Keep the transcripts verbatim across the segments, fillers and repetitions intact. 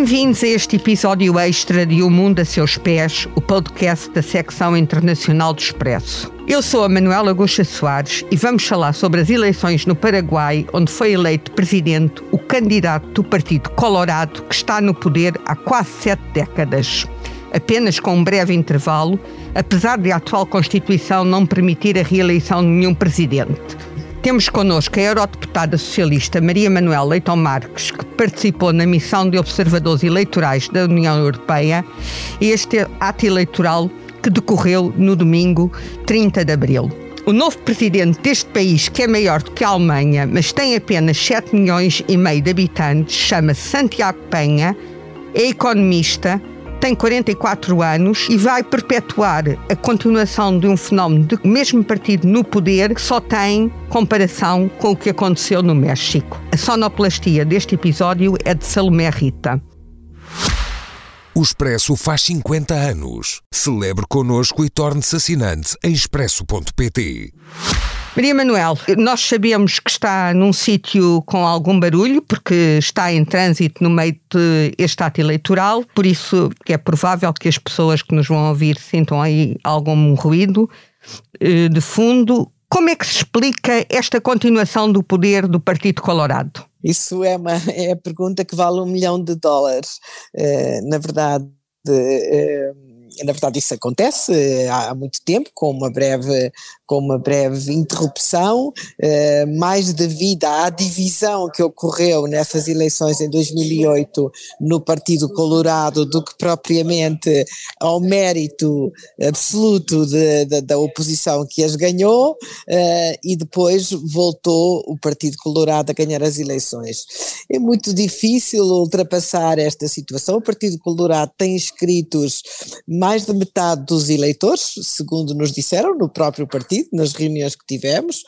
Bem-vindos a este episódio extra de O Mundo a Seus Pés, o podcast da secção internacional do Expresso. Eu sou a Manuela Augusta Soares e vamos falar sobre as eleições no Paraguai, onde foi eleito presidente o candidato do Partido Colorado, que está no poder há quase sete décadas. Apenas com um breve intervalo, apesar de a atual Constituição não permitir a reeleição de nenhum presidente. Temos connosco a eurodeputada socialista Maria Manuel Leitão Marques, que participou na missão de observadores eleitorais da União Europeia e este ato eleitoral que decorreu no domingo trinta de abril. O novo presidente deste país, que é maior do que a Alemanha, mas tem apenas sete milhões e meio de habitantes, chama-se Santiago Peña, é economista, tem quarenta e quatro anos e vai perpetuar a continuação de um fenómeno do mesmo partido no poder que só tem comparação com o que aconteceu no México. A sonoplastia deste episódio é de Salomé Rita. O Expresso faz cinquenta anos. Celebre connosco e torne-se assinante em expresso ponto pt. Maria Manuel, nós sabemos que está num sítio com algum barulho, porque está em trânsito no meio deste ato eleitoral, por isso é provável que as pessoas que nos vão ouvir sintam aí algum ruído de fundo. Como é que se explica esta continuação do poder do Partido Colorado? Isso é uma é a pergunta que vale um milhão de dólares. Uh, na verdade, uh, na verdade isso acontece há, há muito tempo, com uma breve, com uma breve interrupção, uh, mais devido à divisão que ocorreu nessas eleições em dois mil e oito no Partido Colorado do que propriamente ao mérito absoluto de, de, da oposição que as ganhou, uh, e depois voltou o Partido Colorado a ganhar as eleições. É muito difícil ultrapassar esta situação. O Partido Colorado tem inscritos mais de metade dos eleitores, segundo nos disseram, no próprio partido, nas reuniões que tivemos,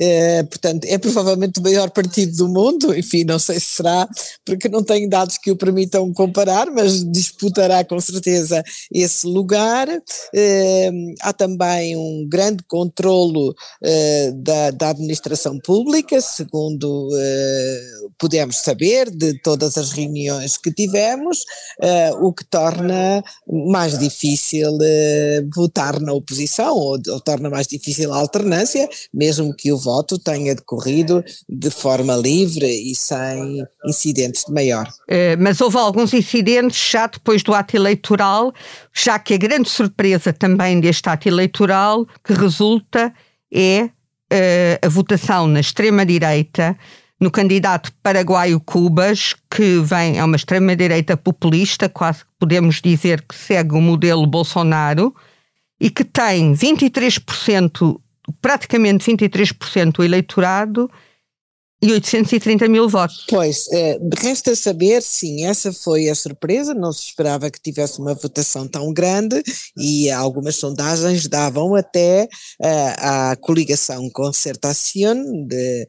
uh, portanto é provavelmente o maior partido do mundo, enfim, não sei se será, porque não tenho dados que o permitam comparar, mas disputará com certeza esse lugar. Uh, há também um grande controlo uh, da, da administração pública, segundo uh, pudemos saber de todas as reuniões que tivemos, uh, o que torna mais difícil uh, votar na oposição, ou, ou torna mais difícil a alternância, mesmo que o voto tenha decorrido de forma livre e sem incidentes de maior. Uh, mas houve alguns incidentes já depois do ato eleitoral, já que a grande surpresa também deste ato eleitoral que resulta é uh, a votação na extrema-direita, no candidato Payo Cubas, que vem, é uma extrema-direita populista, quase podemos dizer que segue o modelo Bolsonaro, e que tem vinte e três por cento, praticamente vinte e três por cento do eleitorado, e oitocentos e trinta mil votos. Pois, resta saber, sim, essa foi a surpresa, não se esperava que tivesse uma votação tão grande e algumas sondagens davam até à coligação Concertación, de,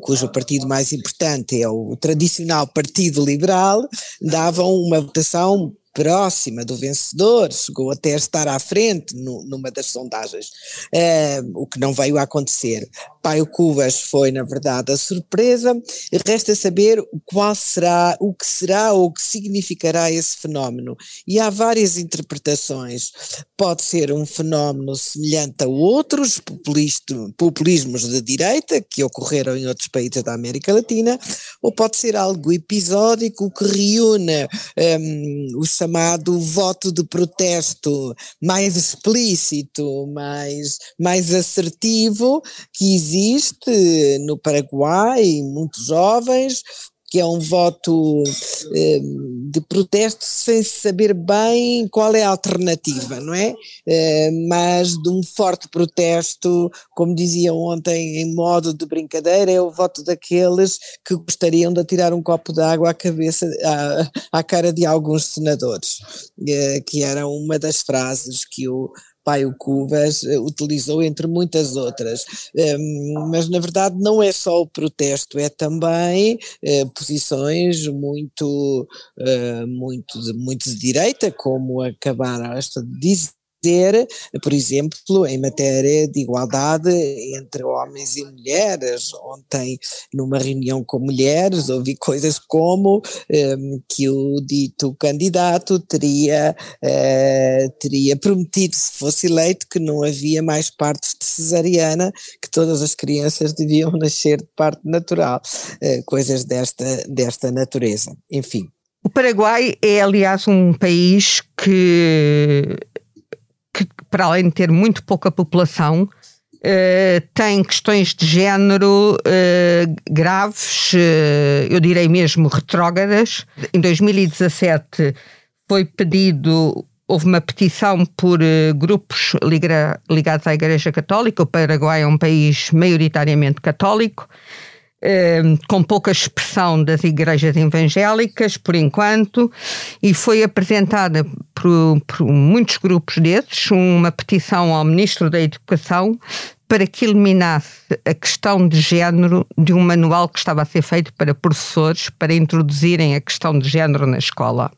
cujo partido mais importante é o tradicional Partido Liberal, davam uma votação próxima do vencedor, chegou até a estar à frente no, numa das sondagens, uh, o que não veio a acontecer. Payo Cubas foi, na verdade, a surpresa. Resta saber qual será, o que será ou o que significará esse fenómeno. E há várias interpretações. Pode ser um fenómeno semelhante a outros populismos de direita que ocorreram em outros países da América Latina, ou pode ser algo episódico que reúne um, os chamado voto de protesto mais explícito, mais, mais assertivo, que existe no Paraguai, muito jovens, que é um voto eh, de protesto sem saber bem qual é a alternativa, não é? Eh, mas de um forte protesto, como diziam ontem, em modo de brincadeira, é o voto daqueles que gostariam de atirar um copo de água à cabeça, à, à cara de alguns senadores, eh, que era uma das frases que o Payo Cubas utilizou, entre muitas outras. Mas, na verdade, não é só o protesto, é também posições muito, muito, muito de direita, como acabaram esta de dizer, dizer, por exemplo, em matéria de igualdade entre homens e mulheres. Ontem, numa reunião com mulheres, ouvi coisas como um, que o dito candidato teria, uh, teria prometido, se fosse eleito, que não havia mais partos de cesariana, que todas as crianças deviam nascer de parto natural, uh, coisas desta, desta natureza, enfim. O Paraguai é, aliás, um país que, que para além de ter muito pouca população, eh, tem questões de género eh, graves, eh, eu direi mesmo retrógradas. Em dois mil e dezassete foi pedido, houve uma petição por eh, grupos ligra, ligados à Igreja Católica. O Paraguai é um país maioritariamente católico, Uh, com pouca expressão das igrejas evangélicas, por enquanto, e foi apresentada por, por muitos grupos desses uma petição ao Ministro da Educação para que eliminasse a questão de género de um manual que estava a ser feito para professores, para introduzirem a questão de género na escola.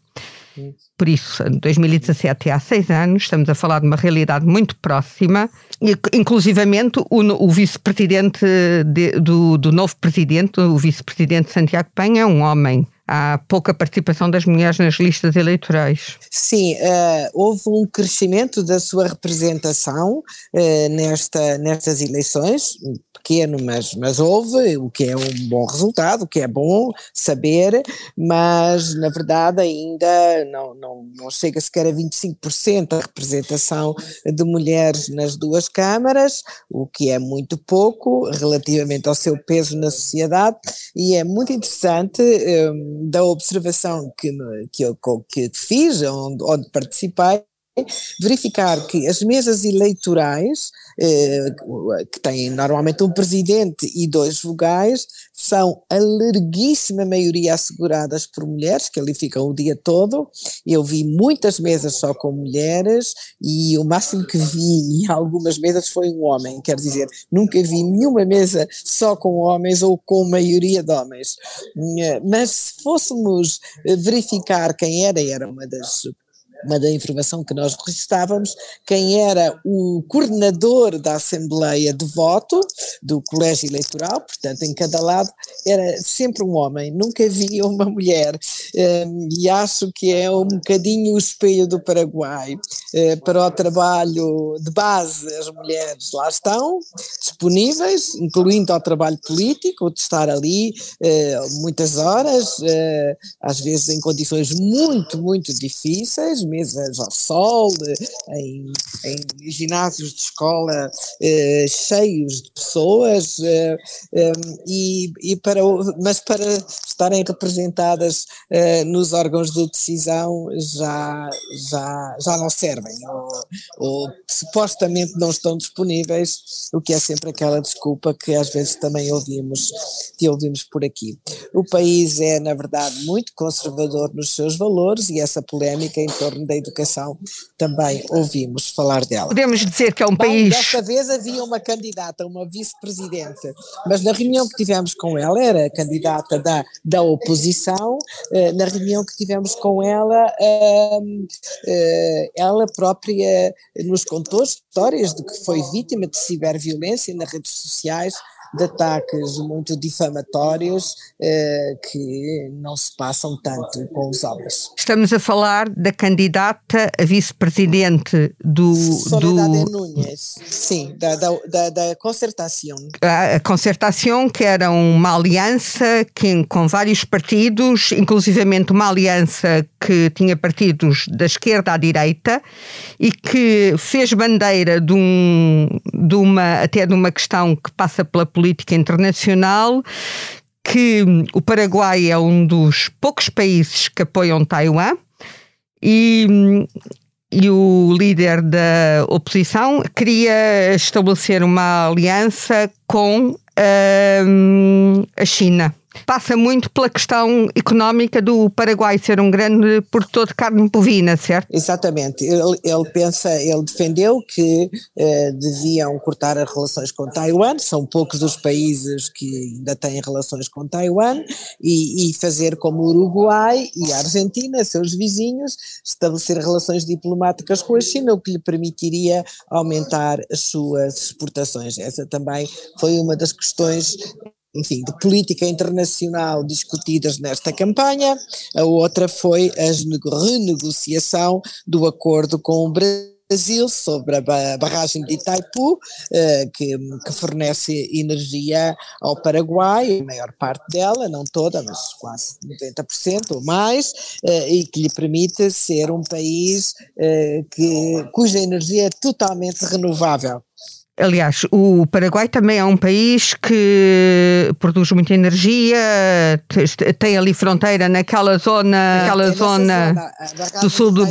Por isso, em dois mil e dezassete, há seis anos, estamos a falar de uma realidade muito próxima, e, inclusivamente o, o vice-presidente de, do, do novo presidente, o vice-presidente Santiago Peña, é um homem. Há pouca participação das mulheres nas listas eleitorais. Sim, uh, houve um crescimento da sua representação uh, nesta, nestas eleições, pequeno, mas, mas houve, o que é um bom resultado, o que é bom saber, mas na verdade ainda não, não, não chega sequer a vinte e cinco por cento a representação de mulheres nas duas câmaras, o que é muito pouco relativamente ao seu peso na sociedade, e é muito interessante um, da observação que, que eu que fiz, onde, onde participei, verificar que as mesas eleitorais, eh, que têm normalmente um presidente e dois vogais, são a larguíssima maioria asseguradas por mulheres, que ali ficam o dia todo. Eu vi muitas mesas só com mulheres, e o máximo que vi em algumas mesas foi um homem, quer dizer, nunca vi nenhuma mesa só com homens ou com maioria de homens. Mas se fôssemos verificar quem era, era uma das... uma da informação que nós registávamos, quem era o coordenador da Assembleia de Voto do Colégio Eleitoral, portanto em cada lado era sempre um homem, nunca havia uma mulher, e acho que é um bocadinho o espelho do Paraguai. Para o trabalho de base, as mulheres lá estão, disponíveis, incluindo ao trabalho político, de estar ali muitas horas, às vezes em condições muito, muito difíceis, mesas ao sol, em, em ginásios de escola eh, cheios de pessoas, eh, eh, e, e para o, mas para estarem representadas eh, nos órgãos de decisão já, já, já não servem, ou, ou supostamente não estão disponíveis, o que é sempre aquela desculpa que às vezes também ouvimos, que ouvimos por aqui. O país é, na verdade, muito conservador nos seus valores, e essa polémica em torno da educação também ouvimos falar dela. Podemos dizer que é um Bom, país... Desta vez havia uma candidata, uma vice-presidente, mas na reunião que tivemos com ela, era a candidata da, da oposição, eh, na reunião que tivemos com ela, eh, eh, ela própria nos contou histórias de que foi vítima de ciberviolência nas redes sociais, de ataques muito difamatórios eh, que não se passam tanto com os homens. Estamos a falar da candidata a vice-presidente do... Soledade do... Nunes, sim, da, da, da, da Concertação. A Concertação, que era uma aliança que, com vários partidos, inclusivamente uma aliança que tinha partidos da esquerda à direita, e que fez bandeira de, um, de uma, até de uma questão que passa pela política política internacional, que o Paraguai é um dos poucos países que apoiam Taiwan, e, e o líder da oposição queria estabelecer uma aliança com um, a China, Passa muito pela questão económica do Paraguai ser um grande produtor de carne bovina, certo? Exatamente. Ele, ele pensa, ele defendeu que eh, deviam cortar as relações com Taiwan, são poucos os países que ainda têm relações com Taiwan, e, e fazer como o Uruguai e a Argentina, seus vizinhos, estabelecer relações diplomáticas com a China, o que lhe permitiria aumentar as suas exportações. Essa também foi uma das questões, enfim, de política internacional discutidas nesta campanha. A outra foi a renegociação do acordo com o Brasil sobre a barragem de Itaipu, que, que fornece energia ao Paraguai, a maior parte dela, não toda, mas quase noventa por cento ou mais, e que lhe permite ser um país que, cuja energia é totalmente renovável. Aliás, o Paraguai também é um país que produz muita energia, tem ali fronteira naquela zona, naquela zona, zona do sul do...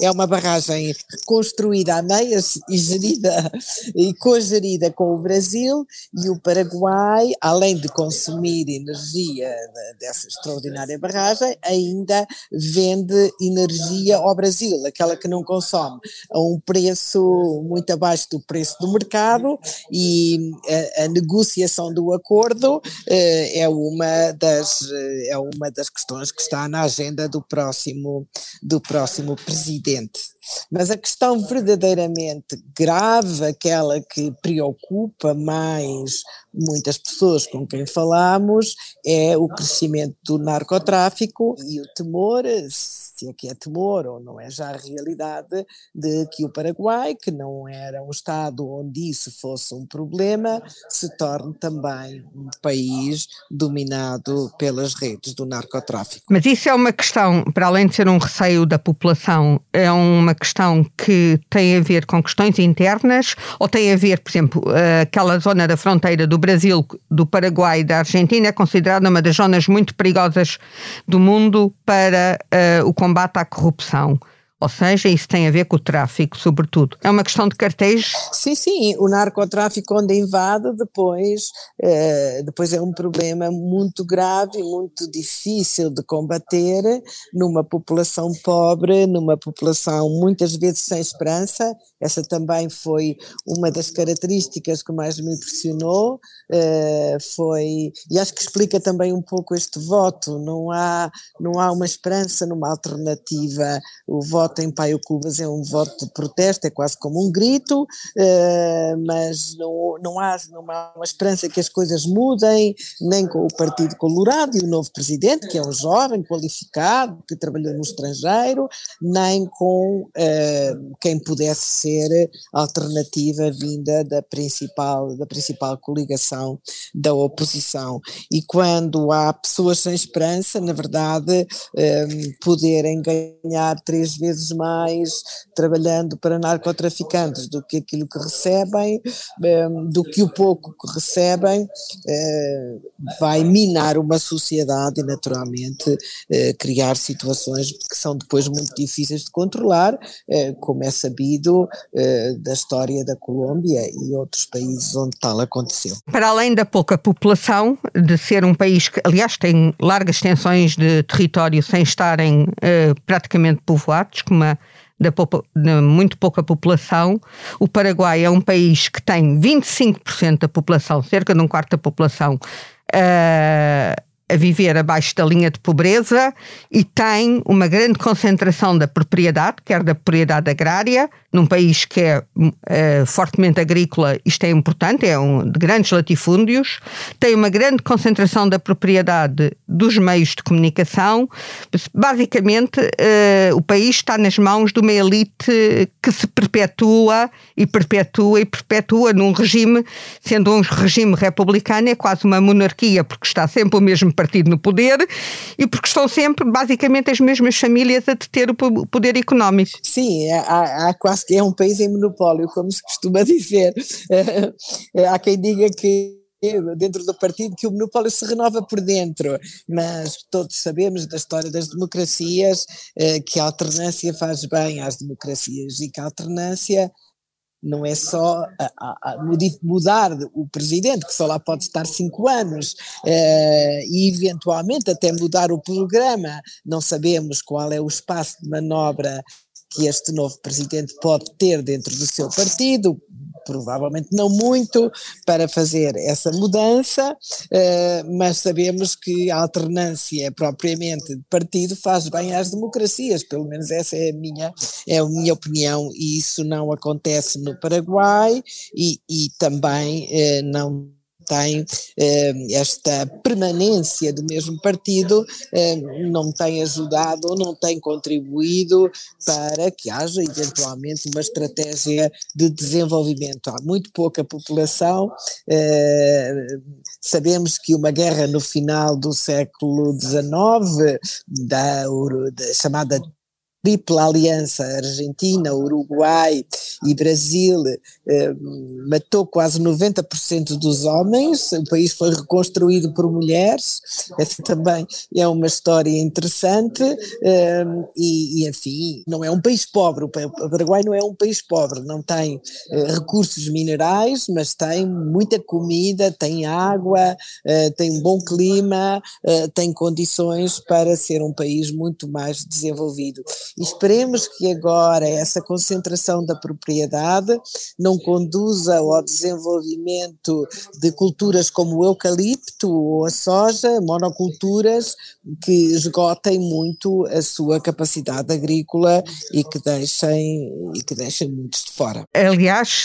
É uma barragem construída a meias e gerida e cogerida com o Brasil, e o Paraguai, além de consumir energia dessa extraordinária barragem, ainda vende energia ao Brasil, aquela que não consome, a um preço muito abaixo do preço do mercado, e a, a negociação do acordo eh, é, uma das, é uma das questões que está na agenda do próximo, do próximo presidente. Mas a questão verdadeiramente grave, aquela que preocupa mais muitas pessoas com quem falamos, é o crescimento do narcotráfico e o temor, se é que é temor ou não é já a realidade, de que o Paraguai, que não era um estado onde isso fosse um problema, se torne também um país dominado pelas redes do narcotráfico. Mas isso é uma questão, para além de ser um receio da população, é uma questão que tem a ver com questões internas, ou tem a ver, por exemplo, aquela zona da fronteira do Brasil, do Paraguai e da Argentina é considerada uma das zonas muito perigosas do mundo para uh, o combate à corrupção. Ou seja, isso tem a ver com o tráfico, sobretudo. É uma questão de cartéis? Sim, sim. O narcotráfico, onde invade, depois, eh, depois é um problema muito grave e muito difícil de combater numa população pobre, numa população muitas vezes sem esperança. Essa também foi uma das características que mais me impressionou. Eh, foi, e acho que explica também um pouco este voto. Não há, não há uma esperança numa alternativa. O voto em Payo Cubas é um voto de protesto, é quase como um grito, mas não, não, há, não há uma esperança que as coisas mudem, nem com o Partido Colorado e o novo presidente, que é um jovem qualificado, que trabalhou no estrangeiro, nem com uh, quem pudesse ser alternativa vinda da principal, da principal coligação da oposição. E quando há pessoas sem esperança, na verdade, um, poderem ganhar três vezes mais trabalhando para narcotraficantes do que aquilo que recebem, do que o pouco que recebem, vai minar uma sociedade e naturalmente criar situações que são depois muito difíceis de controlar, como é sabido da história da Colômbia e outros países onde tal aconteceu. Para além da pouca população, de ser um país que aliás tem largas extensões de território sem estarem praticamente povoados, como a da poupa, de muito pouca população, o Paraguai é um país que tem vinte e cinco por cento da população, cerca de um quarto da população, uh, a viver abaixo da linha de pobreza, e tem uma grande concentração da propriedade, quer da propriedade agrária, num país que é uh, fortemente agrícola. Isto é importante, é um de grandes latifúndios, tem uma grande concentração da propriedade dos meios de comunicação. Basicamente, uh, o país está nas mãos de uma elite que se perpetua e perpetua e perpetua num regime, sendo um regime republicano, é quase uma monarquia, porque está sempre o mesmo partido no poder e porque estão sempre, basicamente, as mesmas famílias a deter o poder económico. Sim, há, há quase que é um país em monopólio, como se costuma dizer. Há quem diga que dentro do partido que o monopólio se renova por dentro, mas todos sabemos da história das democracias, que a alternância faz bem às democracias e que a alternância não é só a, a, a mudar o presidente, que só lá pode estar cinco anos, eh, e eventualmente até mudar o programa. Não sabemos qual é o espaço de manobra que este novo presidente pode ter dentro do seu partido, provavelmente não muito, para fazer essa mudança, mas sabemos que a alternância propriamente de partido faz bem às democracias, pelo menos essa é a minha, é a minha opinião, e isso não acontece no Paraguai e, e também não tem eh, esta permanência do mesmo partido, eh, não tem ajudado ou não tem contribuído para que haja eventualmente uma estratégia de desenvolvimento. Há muito pouca população, eh, sabemos que uma guerra no final do século dezenove, da, da chamada tripla aliança Argentina, Uruguai e Brasil, eh, matou quase noventa por cento dos homens. O país foi reconstruído por mulheres, essa também é uma história interessante, eh, e, e enfim, não é um país pobre, o Paraguai não é um país pobre, não tem eh, recursos minerais, mas tem muita comida, tem água, eh, tem um bom clima, eh, tem condições para ser um país muito mais desenvolvido. E esperemos que agora essa concentração da propriedade não conduza ao desenvolvimento de culturas como o eucalipto ou a soja, monoculturas que esgotem muito a sua capacidade agrícola e que deixem, e que deixem muitos de fora. Aliás,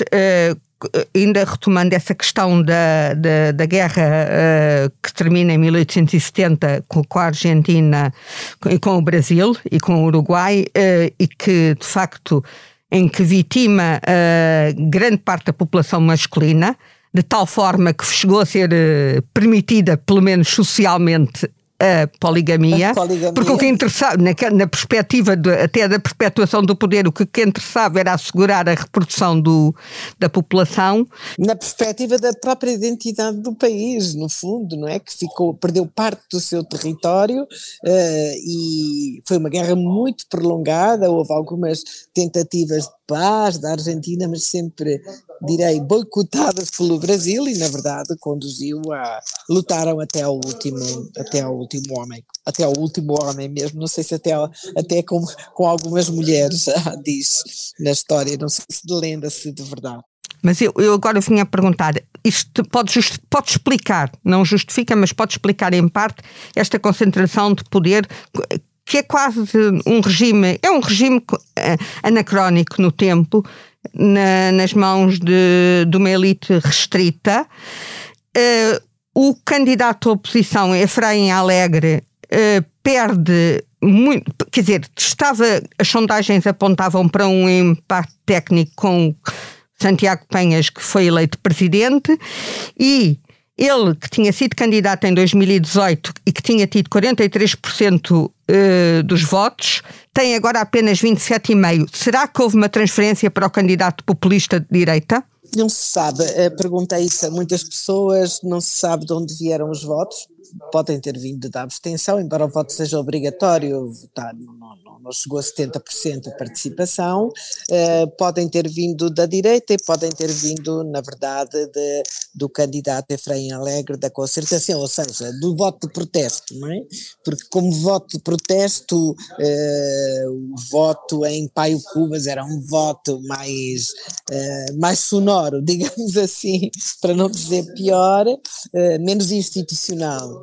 ainda retomando essa questão da, da, da guerra que termina em mil oitocentos e setenta com a Argentina, com o Brasil e com o Uruguai, e que de facto em que vitima uh, grande parte da população masculina, de tal forma que chegou a ser uh, permitida, pelo menos socialmente, a poligamia, a poligamia. Porque o que interessava, na, na perspectiva de, até da perpetuação do poder, o que, que interessava era assegurar a reprodução do, da população. Na perspectiva da própria identidade do país, no fundo, não é? Que ficou, perdeu parte do seu território, uh, e foi uma guerra muito prolongada, houve algumas tentativas de paz da Argentina, mas sempre, direi, boicotadas pelo Brasil, e na verdade conduziu a, lutaram até ao último, até ao último homem, até ao último homem mesmo, não sei se até, até com, com algumas mulheres, diz na história, não sei se de lenda, se de verdade. Mas eu, eu agora vinha a perguntar, isto pode, justi- pode explicar, não justifica, mas pode explicar em parte esta concentração de poder, que é quase um regime, é um regime anacrónico no tempo, na, nas mãos de, de uma elite restrita. Uh, o candidato à oposição, Efraim Alegre, uh, perde muito, quer dizer, estava, as sondagens apontavam para um empate técnico com Santiago Peña, que foi eleito presidente, e ele, que tinha sido candidato em dois mil e dezoito e que tinha tido quarenta e três por cento dos votos, tem agora apenas vinte e sete vírgula cinco por cento. Será que houve uma transferência para o candidato populista de direita? Não se sabe. Perguntei isso a muitas pessoas, não se sabe de onde vieram os votos. Podem ter vindo da abstenção, embora o voto seja obrigatório, votar não, não, não chegou a setenta por cento de participação, uh, podem ter vindo da direita e podem ter vindo, na verdade, de, do candidato Efraim Alegre da Concertação, ou seja, do voto de protesto, não é? Porque como voto de protesto, uh, o voto em Payo Cubas era um voto mais, uh, mais sonoro, digamos assim, para não dizer pior, uh, menos institucional.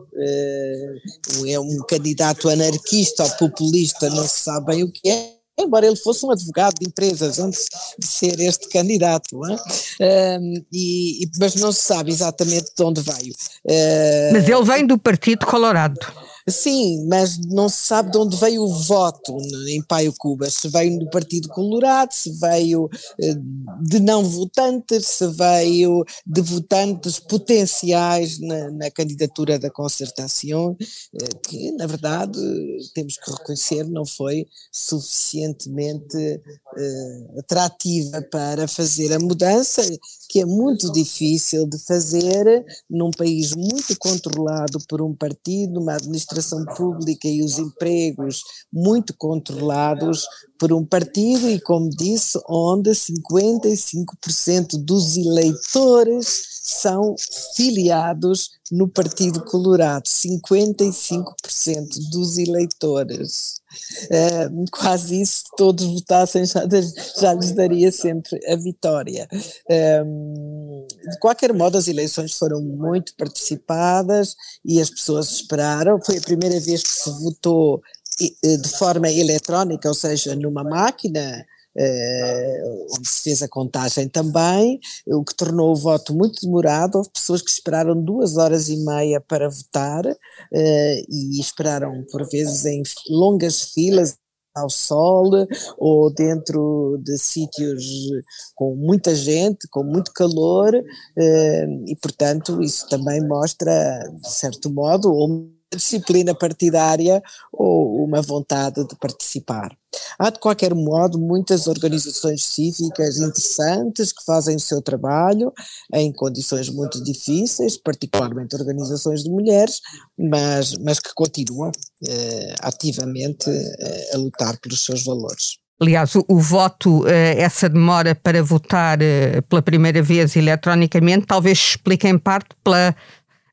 É um candidato anarquista ou populista, não se sabe bem o que é, embora ele fosse um advogado de empresas antes de ser este candidato, não é? um, e, mas não se sabe exatamente de onde veio. Uh, mas ele vem do Partido Colorado. Sim, mas não se sabe de onde veio o voto em Payo Cubas, se veio do Partido Colorado, se veio de não votantes, se veio de votantes potenciais na, na candidatura da Concertação, que na verdade temos que reconhecer não foi suficientemente uh, atrativa para fazer a mudança, que é muito difícil de fazer num país muito controlado por um partido, uma administração administração pública e os empregos muito controlados por um partido e, como disse, onde cinquenta e cinco por cento dos eleitores são filiados no Partido Colorado, cinquenta e cinco por cento dos eleitores. É, quase isso, se todos votassem já, já lhes daria sempre a vitória. É, de qualquer modo, as eleições foram muito participadas e as pessoas esperaram. Foi a primeira vez que se votou de forma eletrónica, ou seja, numa máquina, eh, onde se fez a contagem também, o que tornou o voto muito demorado. Houve pessoas que esperaram duas horas e meia para votar, eh, e esperaram por vezes em longas filas ao sol ou dentro de sítios com muita gente, com muito calor, eh, e portanto isso também mostra, de certo modo, ou disciplina partidária ou uma vontade de participar. Há, de qualquer modo, muitas organizações cívicas interessantes que fazem o seu trabalho em condições muito difíceis, particularmente organizações de mulheres, mas, mas que continuam eh, ativamente eh, a lutar pelos seus valores. Aliás, o, o voto, essa demora para votar pela primeira vez eletronicamente, talvez explique em parte pela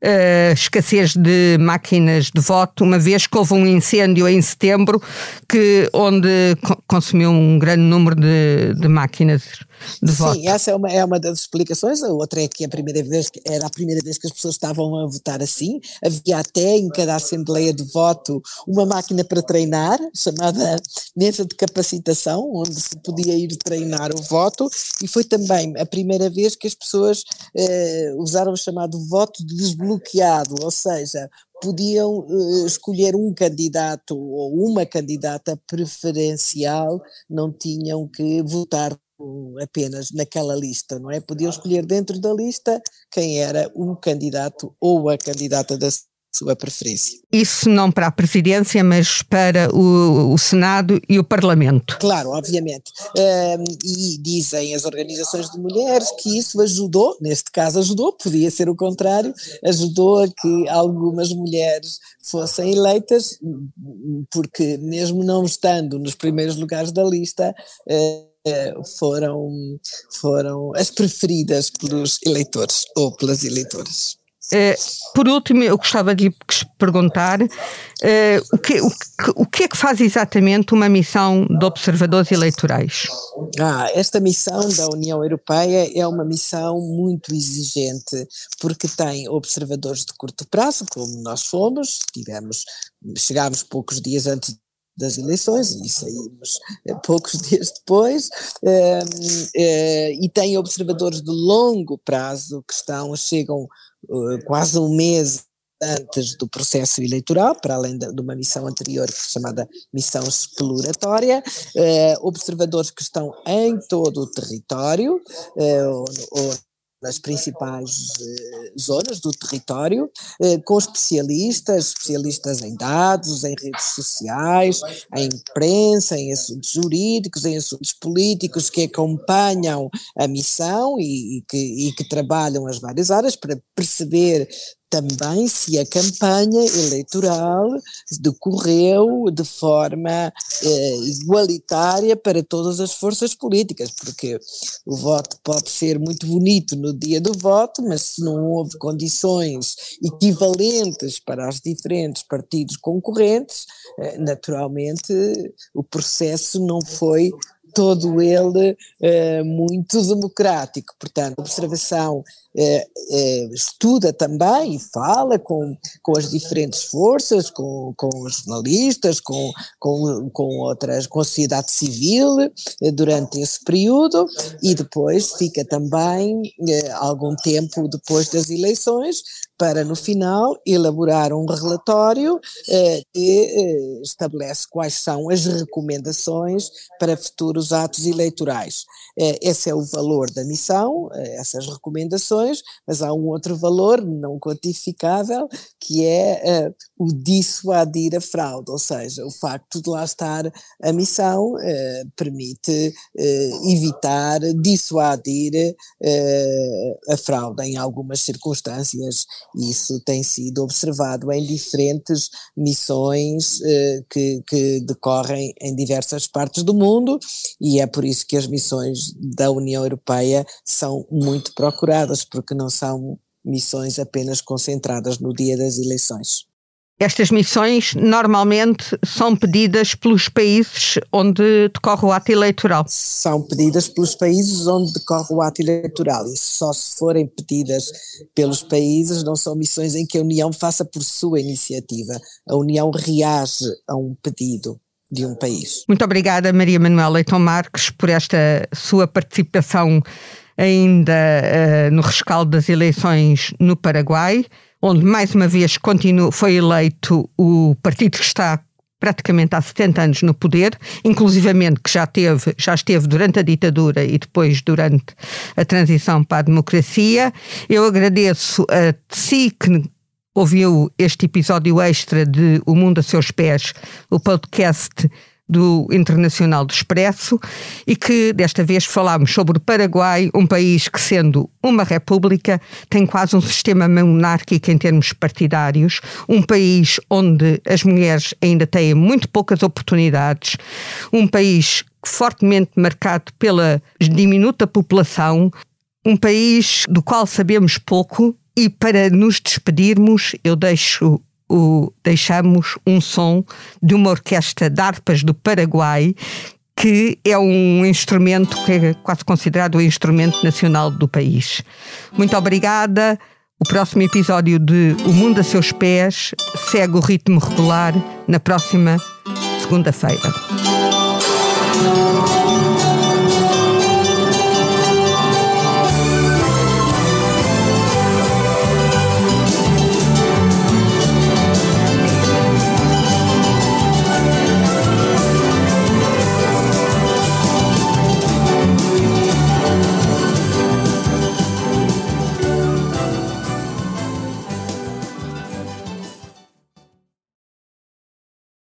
Uh, escassez de máquinas de voto, uma vez que houve um incêndio em setembro que, onde co- consumiu um grande número de, de máquinas de voto. Sim, essa é uma, é uma das explicações. A outra é que a primeira vez, era a primeira vez que as pessoas estavam a votar assim. Havia até em cada assembleia de voto uma máquina para treinar, chamada mesa de capacitação, onde se podia ir treinar o voto, e foi também a primeira vez que as pessoas uh, usaram o chamado voto de desbloqueio bloqueado, ou seja, podiam uh, escolher um candidato ou uma candidata preferencial, não tinham que votar apenas naquela lista, não é? Podiam escolher dentro da lista quem era o candidato ou a candidata da sua preferência. Isso não para a presidência, mas para o, o Senado e o Parlamento. Claro, obviamente. Um, e dizem as organizações de mulheres que isso ajudou, neste caso ajudou, podia ser o contrário, ajudou a que algumas mulheres fossem eleitas, porque mesmo não estando nos primeiros lugares da lista, um, foram, foram as preferidas pelos eleitores ou pelas eleitoras. Por último, eu gostava de lhe perguntar uh, o, que, o, que, o que é que faz exatamente uma missão de observadores eleitorais? Ah, esta missão da União Europeia é uma missão muito exigente, porque tem observadores de curto prazo, como nós fomos, tivemos, chegámos poucos dias antes das eleições e saímos poucos dias depois, e tem observadores de longo prazo que estão, chegam quase um mês antes do processo eleitoral, para além de uma missão anterior chamada missão exploratória, observadores que estão em todo o território, ou nas principais eh, zonas do território, eh, com especialistas, especialistas em dados, em redes sociais, em imprensa, em assuntos jurídicos, em assuntos políticos, que acompanham a missão e, e, que, e que trabalham as várias áreas para perceber também se a campanha eleitoral decorreu de forma eh, igualitária para todas as forças políticas, porque o voto pode ser muito bonito no dia do voto, mas se não houve condições equivalentes para os diferentes partidos concorrentes, eh, naturalmente o processo não foi todo ele eh, muito democrático. Portanto, a observação eh, eh, estuda também e fala com, com as diferentes forças, com, com os jornalistas, com, com, com outras, com a sociedade civil eh, durante esse período, e depois fica também eh, algum tempo depois das eleições para, no final, elaborar um relatório eh, que eh, estabelece quais são as recomendações para futuros dos atos eleitorais. Esse é o valor da missão, essas recomendações, mas há um outro valor não quantificável, que é o dissuadir a fraude, ou seja, o facto de lá estar a missão permite evitar, dissuadir a fraude em algumas circunstâncias. Isso tem sido observado em diferentes missões que, que decorrem em diversas partes do mundo, e é por isso que as missões da União Europeia são muito procuradas, porque não são missões apenas concentradas no dia das eleições. Estas missões normalmente são pedidas pelos países onde decorre o ato eleitoral? São pedidas pelos países onde decorre o ato eleitoral, e só se forem pedidas pelos países, não são missões em que a União faça por sua iniciativa. A União reage a um pedido de um país. Muito obrigada, Maria Manuel Leitão Marques, por esta sua participação ainda uh, no rescaldo das eleições no Paraguai, onde mais uma vez continua, foi eleito o partido que está praticamente há setenta anos no poder, inclusivamente que já, teve, já esteve durante a ditadura e depois durante a transição para a democracia. Eu agradeço a si que ouviu este episódio extra de O Mundo a Seus Pés, o podcast do Internacional do Expresso, e que desta vez falámos sobre o Paraguai, um país que, sendo uma república, tem quase um sistema monárquico em termos partidários, um país onde as mulheres ainda têm muito poucas oportunidades, um país fortemente marcado pela diminuta população, um país do qual sabemos pouco. E para nos despedirmos, eu deixo O, deixamos um som de uma orquestra de harpas do Paraguai, que é um instrumento que é quase considerado o instrumento nacional do país. Muito obrigada. O próximo episódio de O Mundo a Seus Pés segue o ritmo regular na próxima segunda-feira.